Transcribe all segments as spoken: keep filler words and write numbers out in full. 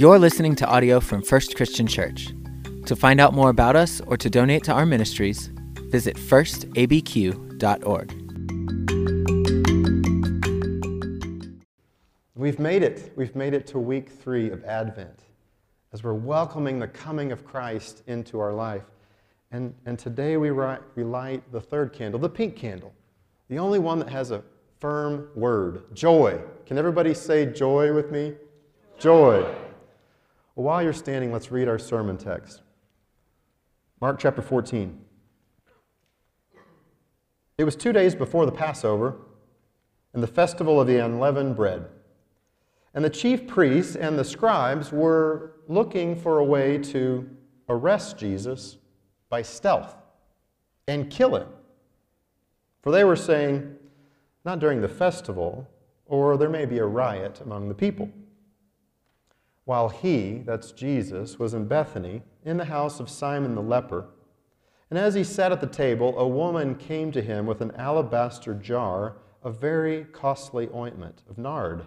You're listening to audio from First Christian Church. To find out more about us or to donate to our ministries, visit first a b q dot org. We've made it. We've made it to week three of Advent as we're welcoming the coming of Christ into our life. And, and today we, ri- we light the third candle, the pink candle, the only one that has a firm word, joy. Can everybody say joy with me? Joy. Joy. Well, while you're standing, let's read our sermon text. Mark chapter fourteen. It was two days before the Passover and the festival of the unleavened bread. And the chief priests and the scribes were looking for a way to arrest Jesus by stealth and kill him. For they were saying, not during the festival, or there may be a riot among the people. While he, that's Jesus, was in Bethany, in the house of Simon the leper, and as he sat at the table, a woman came to him with an alabaster jar of very costly ointment of nard.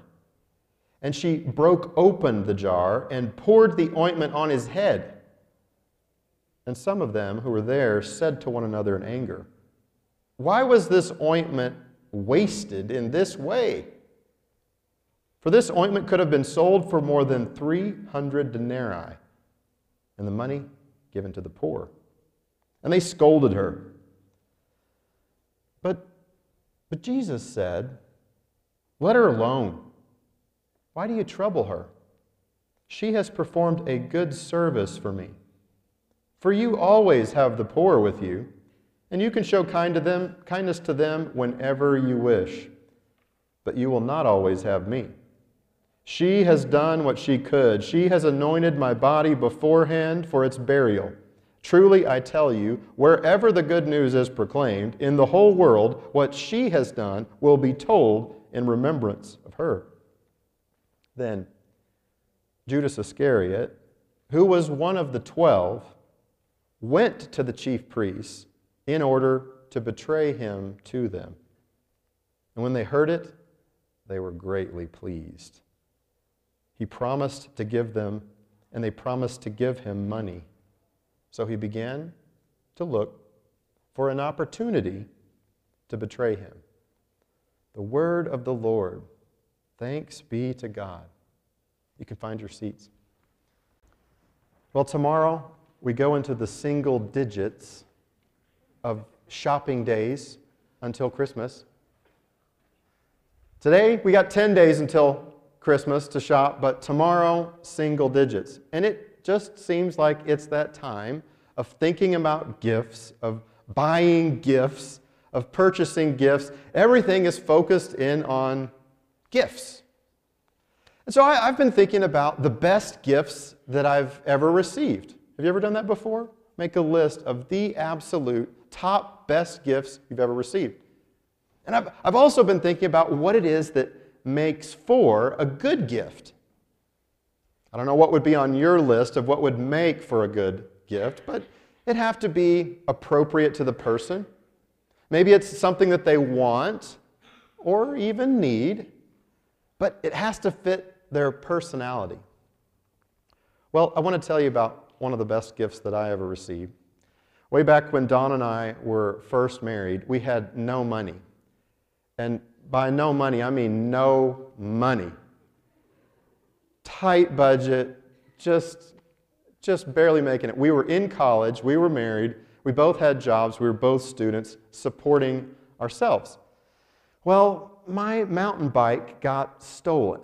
And she broke open the jar and poured the ointment on his head. And some of them who were there said to one another in anger, "Why was this ointment wasted in this way? For this ointment could have been sold for more than three hundred denarii, and the money given to the poor." And they scolded her. But, but Jesus said, "Let her alone. Why do you trouble her? She has performed a good service for me. For you always have the poor with you, and you can show kind to them, kindness to them whenever you wish, but you will not always have me. She has done what she could. She has anointed my body beforehand for its burial. Truly, I tell you, wherever the good news is proclaimed in the whole world, what she has done will be told in remembrance of her." Then Judas Iscariot, who was one of the twelve, went to the chief priests in order to betray him to them. And when they heard it, they were greatly pleased. He promised to give them, and they promised to give him money. So he began to look for an opportunity to betray him. The word of the Lord. Thanks be to God. You can find your seats. Well, tomorrow we go into the single digits of shopping days until Christmas. Today we got ten days until Christmas to shop, but tomorrow, single digits. And it just seems like it's that time of thinking about gifts, of buying gifts, of purchasing gifts. Everything is focused in on gifts. And so I, I've been thinking about the best gifts that I've ever received. Have you ever done that before? Make a list of the absolute top best gifts you've ever received. And I've, I've also been thinking about what it is that makes for a good gift. I don't know what would be on your list of what would make for a good gift, but it'd have to be appropriate to the person. Maybe it's something that they want or even need, but it has to fit their personality. Well, I want to tell you about one of the best gifts that I ever received. Way back when Don and I were first married, we had no money. And by no money, I mean no money. Tight budget, just, just barely making it. We were in college, we were married, we both had jobs, we were both students, supporting ourselves. Well, my mountain bike got stolen.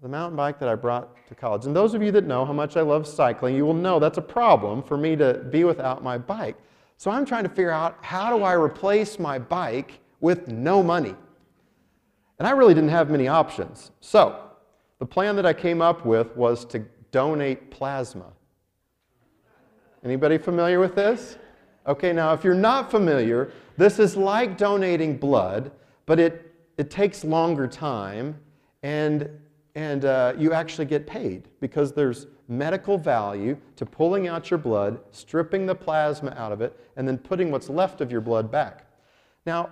The mountain bike that I brought to college. And those of you that know how much I love cycling, you will know that's a problem for me to be without my bike. So I'm trying to figure out, how do I replace my bike with no money? And I really didn't have many options. So the plan that I came up with was to donate plasma. Anybody familiar with this? Okay, now if you're not familiar, this is like donating blood, but it, it takes longer time, and, and uh, you actually get paid because there's medical value to pulling out your blood, stripping the plasma out of it, and then putting what's left of your blood back. Now,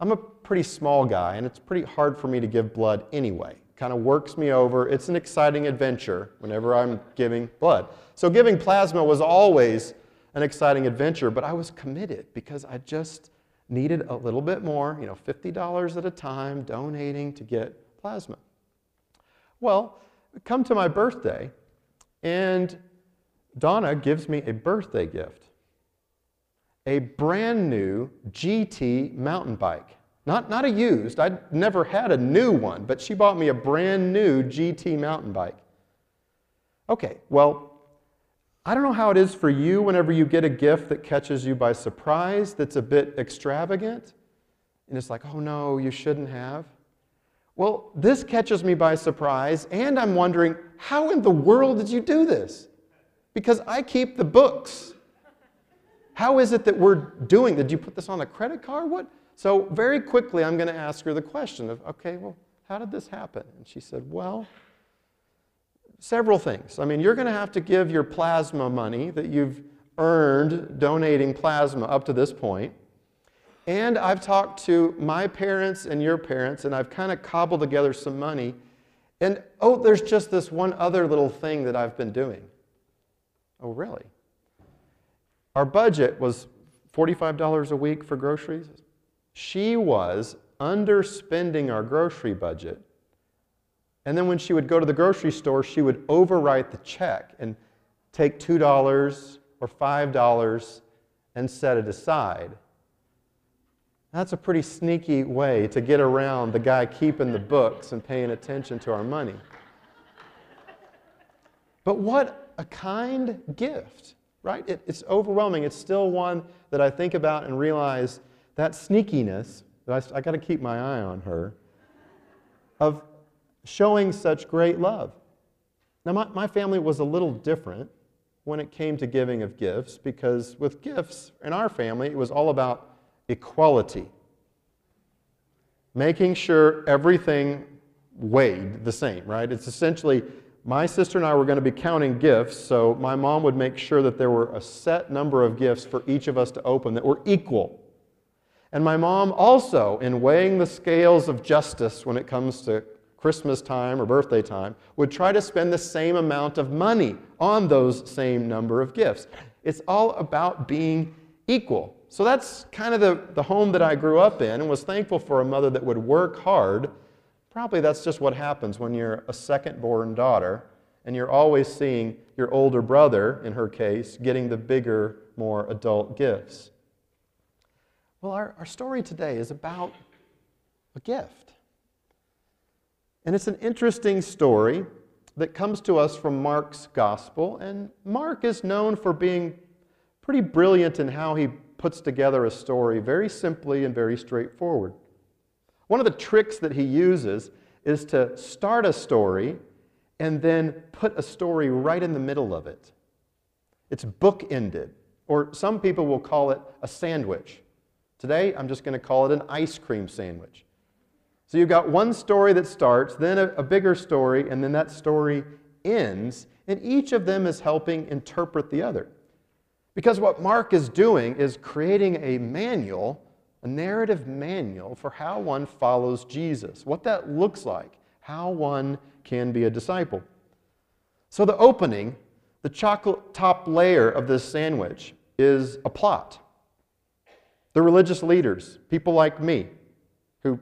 I'm a pretty small guy, and it's pretty hard for me to give blood anyway. kind of works me over. It's an exciting adventure whenever I'm giving blood. So giving plasma was always an exciting adventure, but I was committed because I just needed a little bit more, you know, fifty dollars at a time, donating to get plasma. Well, come to my birthday, and Donna gives me a birthday gift, a brand new G T mountain bike. Not, not a used, I'd never had a new one, but she bought me a brand new G T mountain bike. Okay, well, I don't know how it is for you whenever you get a gift that catches you by surprise, that's a bit extravagant, and it's like, oh no, you shouldn't have. Well, this catches me by surprise, and I'm wondering, how in the world did you do this? Because I keep the books. How is it that we're doing? Did you put this on a credit card? What? So very quickly, I'm going to ask her the question of, okay, well, how did this happen? And she said, well, several things. I mean, you're going to have to give your plasma money that you've earned donating plasma up to this point. And I've talked to my parents and your parents, and I've kind of cobbled together some money. And, oh, there's just this one other little thing that I've been doing. Oh, really? Our budget was forty-five dollars a week for groceries. She was underspending our grocery budget. And then when she would go to the grocery store, she would overwrite the check and take two dollars or five dollars and set it aside. That's a pretty sneaky way to get around the guy keeping the books and paying attention to our money. But what a kind gift, right? It, it's overwhelming. It's still one that I think about and realize that sneakiness, that I, I got to keep my eye on her, of showing such great love. Now, my, my family was a little different when it came to giving of gifts, because with gifts in our family, it was all about equality, making sure everything weighed the same, right? It's essentially, my sister and I were going to be counting gifts, so my mom would make sure that there were a set number of gifts for each of us to open that were equal. And my mom also, in weighing the scales of justice when it comes to Christmas time or birthday time, would try to spend the same amount of money on those same number of gifts. It's all about being equal. So that's kind of the, the home that I grew up in, and was thankful for a mother that would work hard. Probably that's just what happens when you're a second-born daughter, and you're always seeing your older brother, in her case, getting the bigger, more adult gifts. Well, our, our story today is about a gift. And it's an interesting story that comes to us from Mark's gospel, and Mark is known for being pretty brilliant in how he puts together a story very simply and very straightforward. One of the tricks that he uses is to start a story and then put a story right in the middle of it. It's bookended, or some people will call it a sandwich. Today, I'm just going to call it an ice cream sandwich. So you've got one story that starts, then a, a bigger story, and then that story ends, and each of them is helping interpret the other. Because what Mark is doing is creating a manual, a narrative manual for how one follows Jesus, what that looks like, how one can be a disciple. So the opening, the chocolate top layer of this sandwich, is a plot. The religious leaders, people like me, who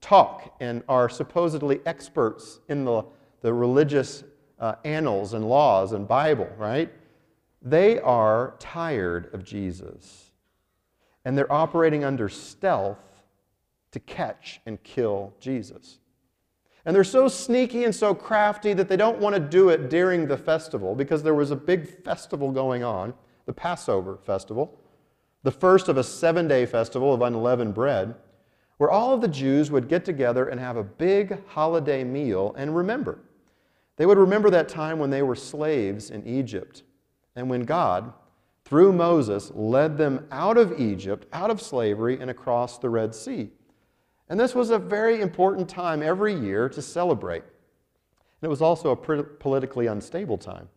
talk and are supposedly experts in the, the religious uh, annals and laws and Bible, right? They are tired of Jesus, and they're operating under stealth to catch and kill Jesus. And they're so sneaky and so crafty that they don't want to do it during the festival, because there was a big festival going on, the Passover festival, the first of a seven-day festival of unleavened bread, where all of the Jews would get together and have a big holiday meal and remember. They would remember that time when they were slaves in Egypt. And when God, through Moses, led them out of Egypt, out of slavery, and across the Red Sea. And this was a very important time every year to celebrate. And it was also a politically unstable time.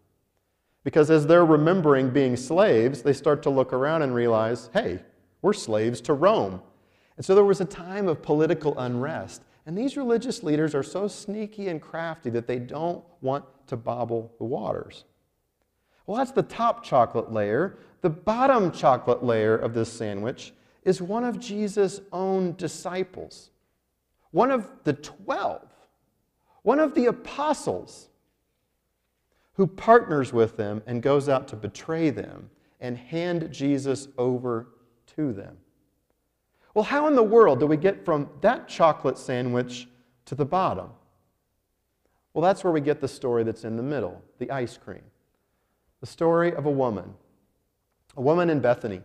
Because as they're remembering being slaves, they start to look around and realize, hey, we're slaves to Rome. And so there was a time of political unrest. And these religious leaders are so sneaky and crafty that they don't want to bobble the waters. Well, that's the top chocolate layer. The bottom chocolate layer of this sandwich is one of Jesus' own disciples, one of the twelve, one of the apostles, who partners with them and goes out to betray them and hand Jesus over to them. Well, how in the world do we get from that chocolate sandwich to the bottom? Well, that's where we get the story that's in the middle, the ice cream. The story of a woman, a woman in Bethany.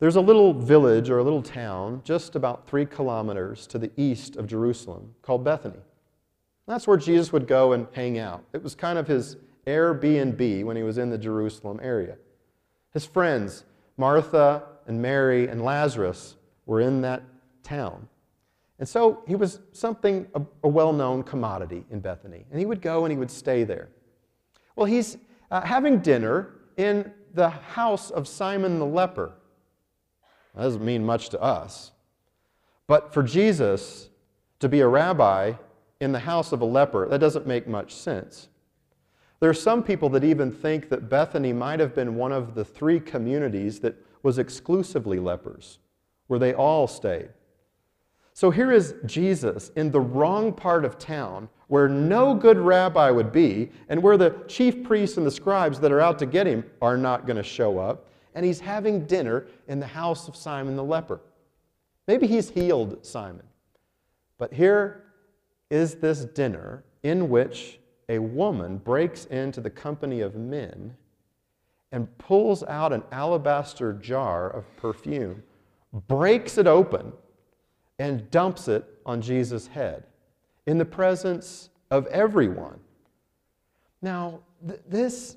There's a little village or a little town just about three kilometers to the east of Jerusalem called Bethany. That's where Jesus would go and hang out. It was kind of his Airbnb when he was in the Jerusalem area. His friends, Martha and Mary and Lazarus, were in that town. And so he was something, a, a well-known commodity in Bethany. And he would go and he would stay there. Well, he's uh, having dinner in the house of Simon the leper. That doesn't mean much to us. But for Jesus to be a rabbi in the house of a leper, that doesn't make much sense. There are some people that even think that Bethany might have been one of the three communities that was exclusively lepers, where they all stayed. So here is Jesus in the wrong part of town, where no good rabbi would be, and where the chief priests and the scribes that are out to get him are not going to show up, and he's having dinner in the house of Simon the leper. Maybe he's healed Simon, but here is this dinner in which a woman breaks into the company of men and pulls out an alabaster jar of perfume, breaks it open, and dumps it on Jesus' head in the presence of everyone. Now, th this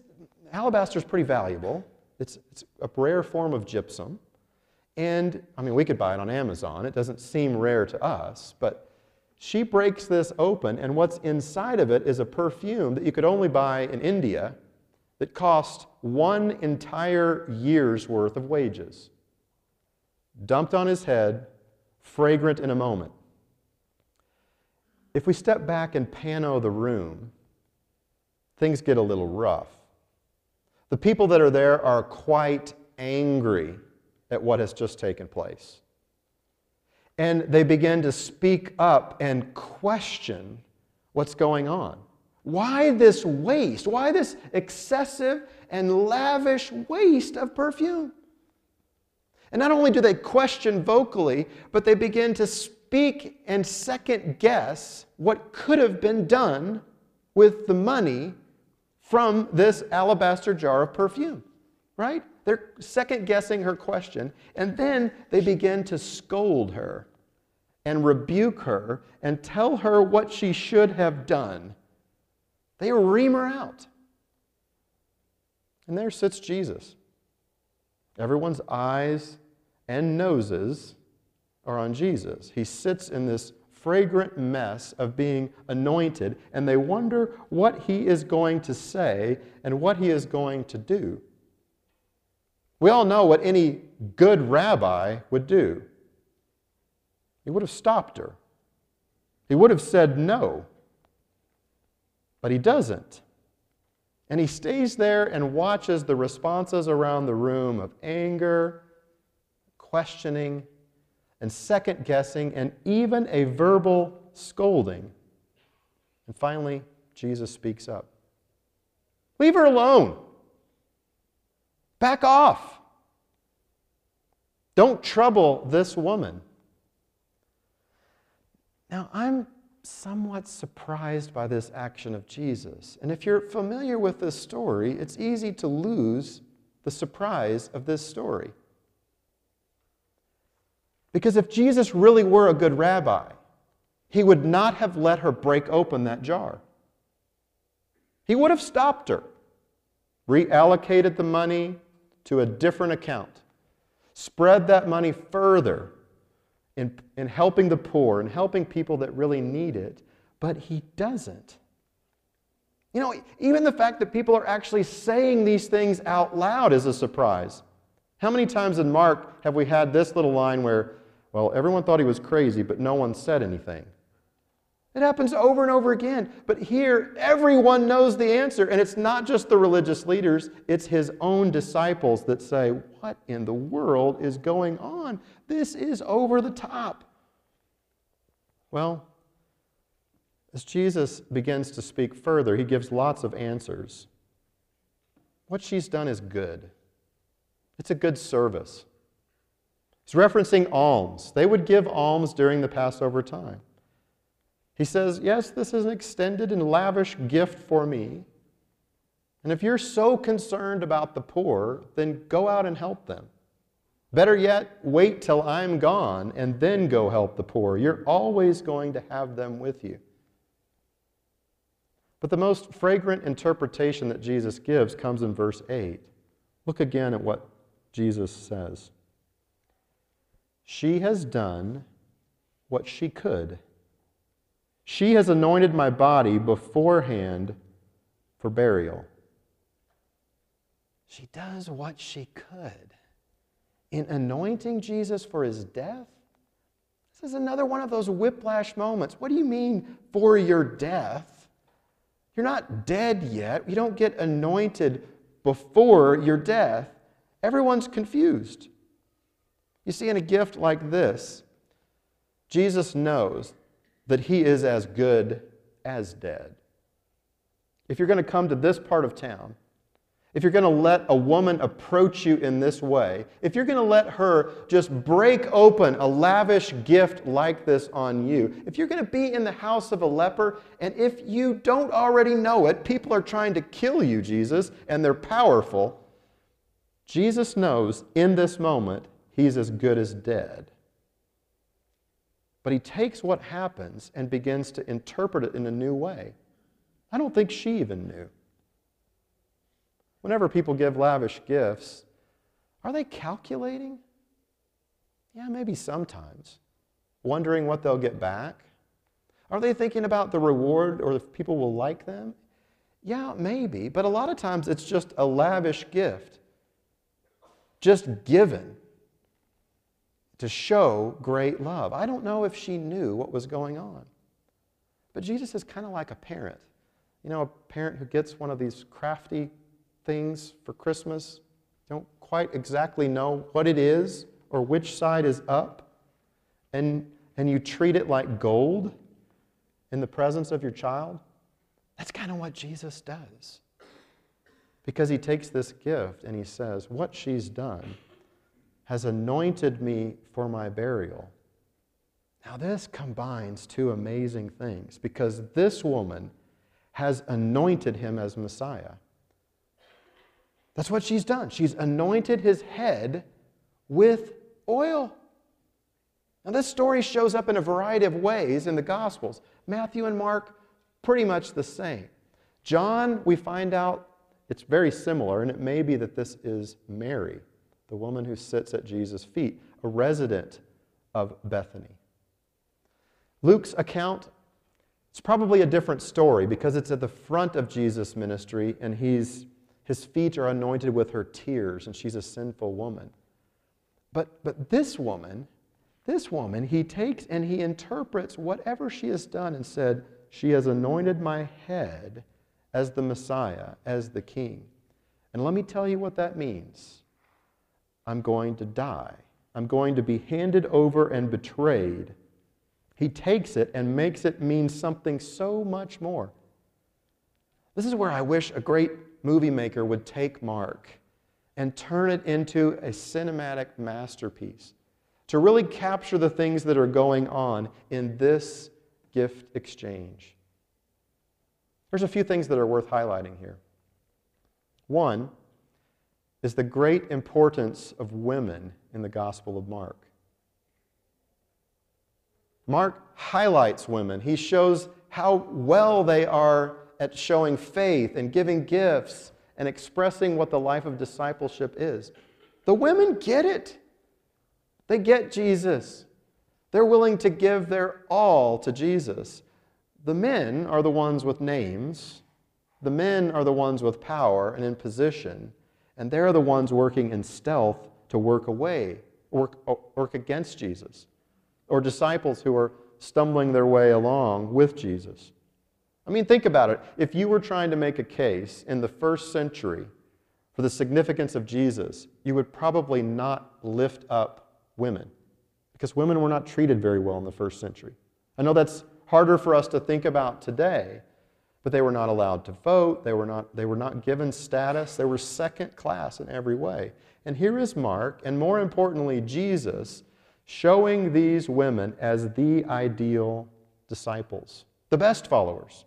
alabaster is pretty valuable. It's, it's a rare form of gypsum. And, I mean, we could buy it on Amazon. It doesn't seem rare to us, but she breaks this open, and what's inside of it is a perfume that you could only buy in India that cost one entire year's worth of wages. Dumped on his head, fragrant in a moment. If we step back and pano the room, things get a little rough. The people that are there are quite angry at what has just taken place. And they begin to speak up and question what's going on. Why this waste? Why this excessive and lavish waste of perfume? And not only do they question vocally, but they begin to speak and second guess what could have been done with the money from this alabaster jar of perfume, right? They're second-guessing her question, and then they begin to scold her and rebuke her and tell her what she should have done. They ream her out. And there sits Jesus. Everyone's eyes and noses are on Jesus. He sits in this fragrant mess of being anointed, and they wonder what he is going to say and what he is going to do. We all know what any good rabbi would do. He would have stopped her. He would have said no. But he doesn't. And he stays there and watches the responses around the room of anger, questioning, and second-guessing, and even a verbal scolding. And finally, Jesus speaks up. Leave her alone. Back off. Don't trouble this woman. Now, I'm somewhat surprised by this action of Jesus. And if you're familiar with this story, it's easy to lose the surprise of this story. Because if Jesus really were a good rabbi, he would not have let her break open that jar. He would have stopped her, reallocated the money to a different account, spread that money further in, in helping the poor and helping people that really need it, but he doesn't. You know, even the fact that people are actually saying these things out loud is a surprise. How many times in Mark have we had this little line where, well, everyone thought he was crazy, but no one said anything? It happens over and over again. But here, everyone knows the answer. And it's not just the religious leaders. It's his own disciples that say, what in the world is going on? This is over the top. Well, as Jesus begins to speak further, he gives lots of answers. What she's done is good. It's a good service. He's referencing alms. They would give alms during the Passover time. He says, yes, this is an extended and lavish gift for me. And if you're so concerned about the poor, then go out and help them. Better yet, wait till I'm gone and then go help the poor. You're always going to have them with you. But the most fragrant interpretation that Jesus gives comes in verse eight. Look again at what Jesus says. She has done what she could. She has anointed my body beforehand for burial. She does what she could. In anointing Jesus for his death, this is another one of those whiplash moments. What do you mean, for your death? You're not dead yet. You don't get anointed before your death. Everyone's confused. You see, in a gift like this, Jesus knows that he is as good as dead. If you're going to come to this part of town, if you're going to let a woman approach you in this way, if you're going to let her just break open a lavish gift like this on you, if you're going to be in the house of a leper, and if you don't already know it, people are trying to kill you, Jesus, and they're powerful, Jesus knows in this moment he's as good as dead. But he takes what happens and begins to interpret it in a new way. I don't think she even knew. Whenever people give lavish gifts, are they calculating? Yeah, maybe sometimes. Wondering what they'll get back? Are they thinking about the reward or if people will like them? Yeah, maybe. But a lot of times it's just a lavish gift, just given to show great love. I don't know if she knew what was going on. But Jesus is kind of like a parent. You know, a parent who gets one of these crafty things for Christmas, don't quite exactly know what it is or which side is up, and, and you treat it like gold in the presence of your child. That's kind of what Jesus does. Because he takes this gift and he says, what she's done has anointed me for my burial. Now this combines two amazing things, because this woman has anointed him as Messiah. That's what she's done. She's anointed his head with oil. Now this story shows up in a variety of ways in the Gospels. Matthew and Mark, pretty much the same. John, we find out it's very similar, and it may be that this is Mary, the woman who sits at Jesus' feet, a resident of Bethany. Luke's account, it's probably a different story because it's at the front of Jesus' ministry, and he's His feet are anointed with her tears, and she's a sinful woman. But, but this woman, this woman, he takes and he interprets whatever she has done and said, she has anointed my head as the Messiah, as the King. And let me tell you what that means. I'm going to die. I'm going to be handed over and betrayed. He takes it and makes it mean something so much more. This is where I wish a great movie maker would take Mark and turn it into a cinematic masterpiece to really capture the things that are going on in this gift exchange. There's a few things that are worth highlighting here. One is the great importance of women in the Gospel of Mark. Mark highlights women. He shows how well they are at showing faith and giving gifts and expressing what the life of discipleship is. The women get it. They get Jesus. They're willing to give their all to Jesus. The men are the ones with names. The men are the ones with power and in position. And they're the ones working in stealth to work away, work, work against Jesus. Or disciples who are stumbling their way along with Jesus. I mean, think about it. If you were trying to make a case in the first century for the significance of Jesus, you would probably not lift up women, because women were not treated very well in the first century. I know that's harder for us to think about today, but they were not allowed to vote. They were not, they were not given status. They were second class in every way. And here is Mark, and more importantly, Jesus, showing these women as the ideal disciples, the best followers.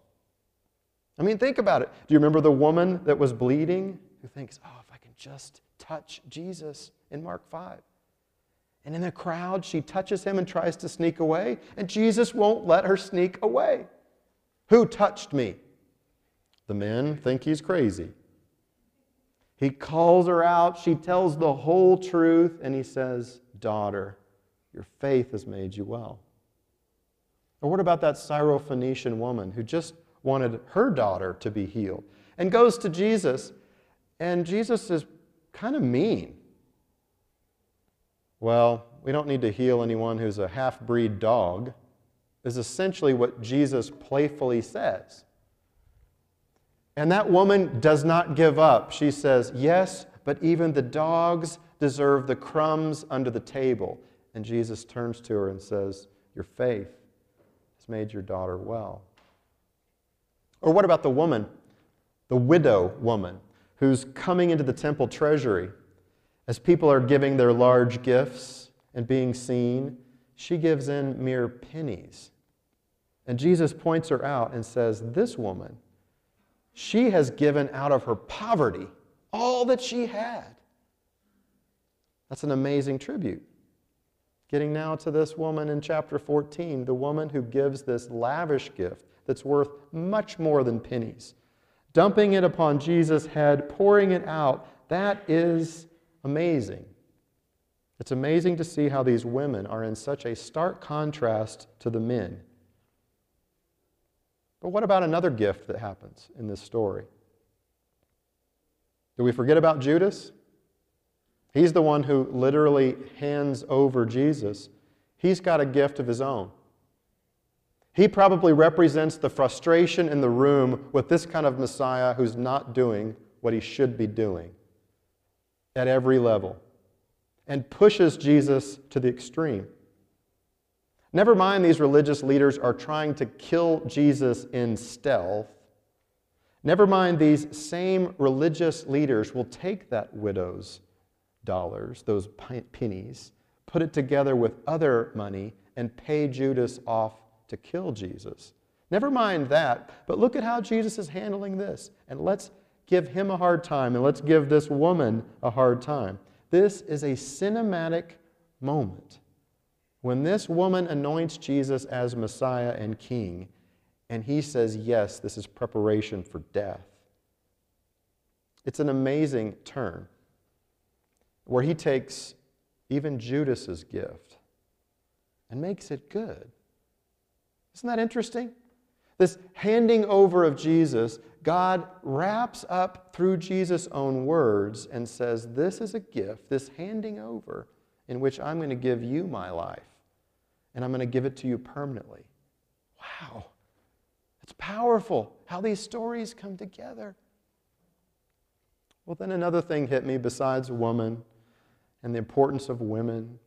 I mean, think about it. Do you remember the woman that was bleeding who thinks, oh, if I can just touch Jesus in Mark five. And in the crowd, she touches him and tries to sneak away, and Jesus won't let her sneak away. Who touched me? The men think he's crazy. He calls her out. She tells the whole truth, and he says, daughter, your faith has made you well. Or what about that Syrophoenician woman who just wanted her daughter to be healed and goes to Jesus, and Jesus is kind of mean. Well, we don't need to heal anyone who's a half-breed dog, is essentially what Jesus playfully says. And that woman does not give up. She says, yes, but even the dogs deserve the crumbs under the table. And Jesus turns to her and says, your faith has made your daughter well. Or what about the woman, the widow woman, who's coming into the temple treasury? As people are giving their large gifts and being seen, she gives in mere pennies. And Jesus points her out and says, this woman, she has given out of her poverty all that she had. That's an amazing tribute. Getting now to this woman in chapter fourteen, the woman who gives this lavish gift that's worth much more than pennies, dumping it upon Jesus' head, pouring it out. That is amazing. It's amazing to see how these women are in such a stark contrast to the men. But what about another gift that happens in this story? Do we forget about Judas? He's the one who literally hands over Jesus. He's got a gift of his own. He probably represents the frustration in the room with this kind of Messiah who's not doing what he should be doing at every level, and pushes Jesus to the extreme. Never mind these religious leaders are trying to kill Jesus in stealth. Never mind these same religious leaders will take that widow's dollars, those pennies, put it together with other money, and pay Judas off to kill Jesus. Never mind that, but look at how Jesus is handling this. And let's give him a hard time, and let's give this woman a hard time. This is a cinematic moment when this woman anoints Jesus as Messiah and King, and he says, yes, this is preparation for death. It's an amazing turn where he takes even Judas's gift and makes it good. Isn't that interesting? This handing over of Jesus, God wraps up through Jesus' own words and says, this is a gift, this handing over, in which I'm going to give you my life, and I'm going to give it to you permanently. Wow. It's powerful how these stories come together. Well, then another thing hit me besides woman and the importance of women,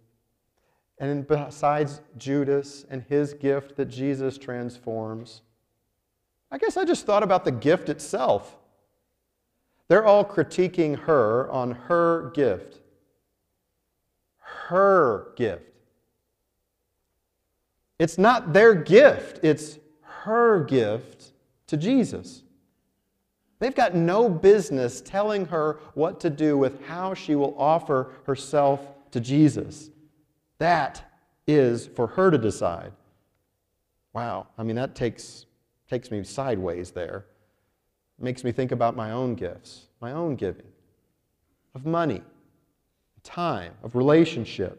and besides Judas and his gift that Jesus transforms, I guess I just thought about the gift itself. They're all critiquing her on her gift. Her gift. It's not their gift. It's her gift to Jesus. They've got no business telling her what to do with how she will offer herself to Jesus. That is for her to decide. Wow. I mean, that takes... takes me sideways there. Makes me think about my own gifts, my own giving, of money, time, of relationship.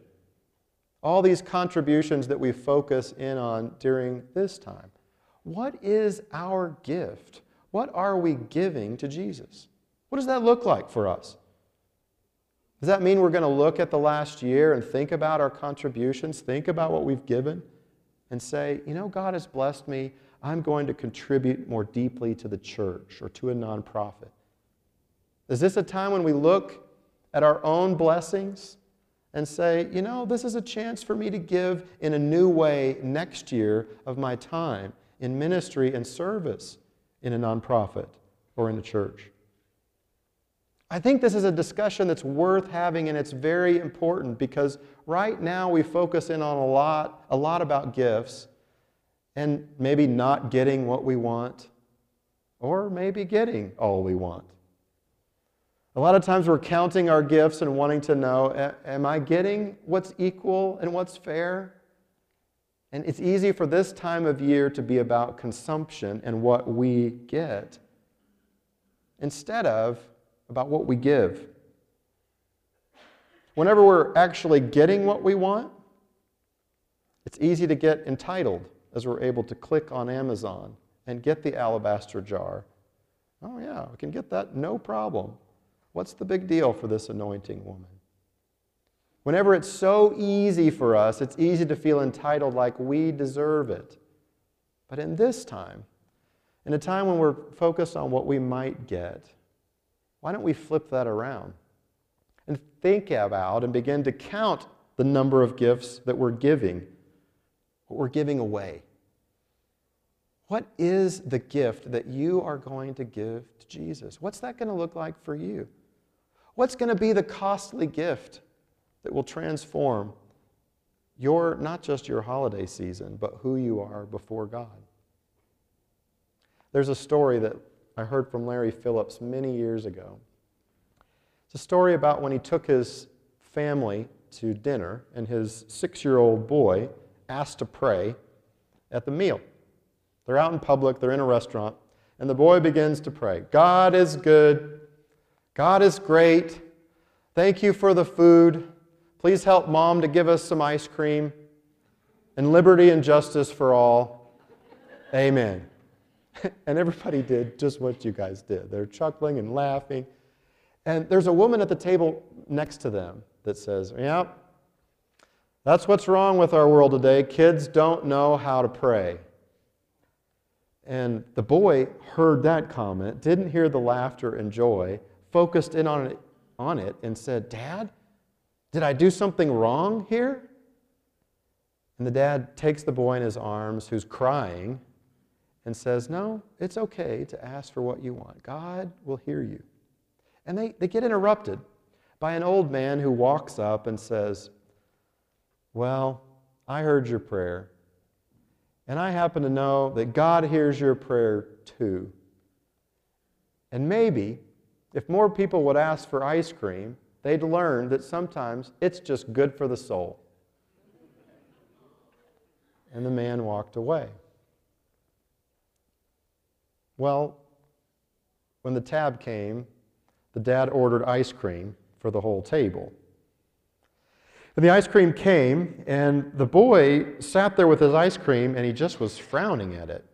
All these contributions that we focus in on during this time. What is our gift? What are we giving to Jesus? What does that look like for us? Does that mean we're going to look at the last year and think about our contributions, think about what we've given? and say, you know, God has blessed me. I'm going to contribute more deeply to the church or to a nonprofit. Is this a time when we look at our own blessings and say, you know, this is a chance for me to give in a new way next year of my time in ministry and service in a nonprofit or in a church? I think this is a discussion that's worth having, and it's very important because right now we focus in on a lot, a lot about gifts and maybe not getting what we want or maybe getting all we want. A lot of times we're counting our gifts and wanting to know, am I getting what's equal and what's fair? And it's easy for this time of year to be about consumption and what we get instead of about what we give. Whenever we're actually getting what we want, it's easy to get entitled as we're able to click on Amazon and get the alabaster jar. Oh yeah, we can get that, no problem. What's the big deal for this anointing woman? Whenever it's so easy for us, it's easy to feel entitled like we deserve it. But in this time, in a time when we're focused on what we might get, why don't we flip that around and think about and begin to count the number of gifts that we're giving, what we're giving away? What is the gift that you are going to give to Jesus? What's that going to look like for you? What's going to be the costly gift that will transform your, not just your holiday season, but who you are before God? There's a story that I heard from Larry Phillips many years ago. It's a story about when he took his family to dinner and his six-year-old boy asked to pray at the meal. They're out in public, they're in a restaurant, and the boy begins to pray. God is good. God is great. Thank you for the food. Please help Mom to give us some ice cream and liberty and justice for all. Amen. And everybody did just what you guys did. They're chuckling and laughing. And there's a woman at the table next to them that says, yeah, that's what's wrong with our world today. Kids don't know how to pray. And the boy heard that comment, didn't hear the laughter and joy, focused in on it, on it and said, Dad, did I do something wrong here? And the dad takes the boy in his arms, who's crying, and says, no, it's okay to ask for what you want. God will hear you. And they, they get interrupted by an old man who walks up and says, well, I heard your prayer, and I happen to know that God hears your prayer too. And maybe, if more people would ask for ice cream, they'd learn that sometimes it's just good for the soul. And the man walked away. Well, when the tab came, the dad ordered ice cream for the whole table. And the ice cream came, and the boy sat there with his ice cream, and he just was frowning at it.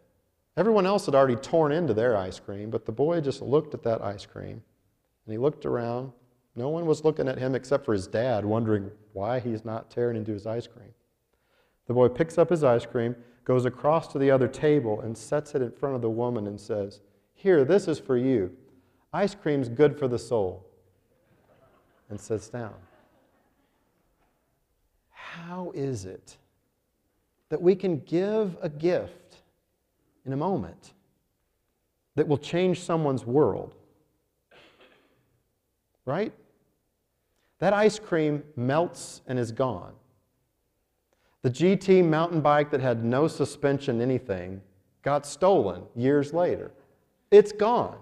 Everyone else had already torn into their ice cream, but the boy just looked at that ice cream, and he looked around. No one was looking at him except for his dad, wondering why he's not tearing into his ice cream. The boy picks up his ice cream, goes across to the other table and sets it in front of the woman and says, here, this is for you. Ice cream's good for the soul. And sits down. How is it that we can give a gift in a moment that will change someone's world? Right? That ice cream melts and is gone. The G T mountain bike that had no suspension anything got stolen years later. It's gone.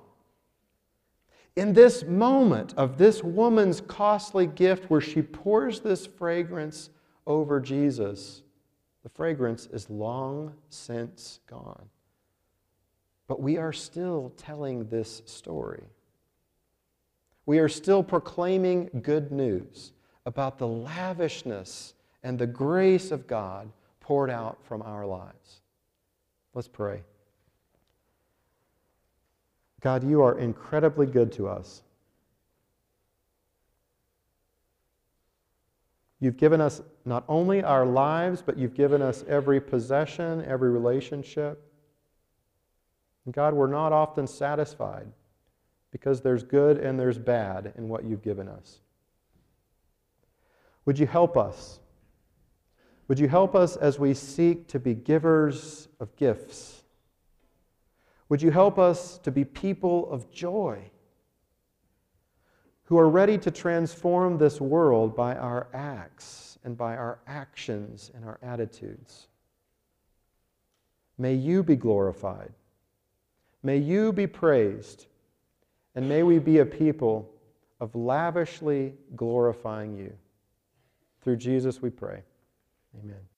In this moment of this woman's costly gift where she pours this fragrance over Jesus, the fragrance is long since gone. But we are still telling this story. We are still proclaiming good news about the lavishness and the grace of God poured out from our lives. Let's pray. God, you are incredibly good to us. You've given us not only our lives, but you've given us every possession, every relationship. And God, we're not often satisfied because there's good and there's bad in what you've given us. Would you help us? Would you help us as we seek to be givers of gifts? Would you help us to be people of joy who are ready to transform this world by our acts and by our actions and our attitudes? May you be glorified. May you be praised. And may we be a people of lavishly glorifying you. Through Jesus we pray. Amen.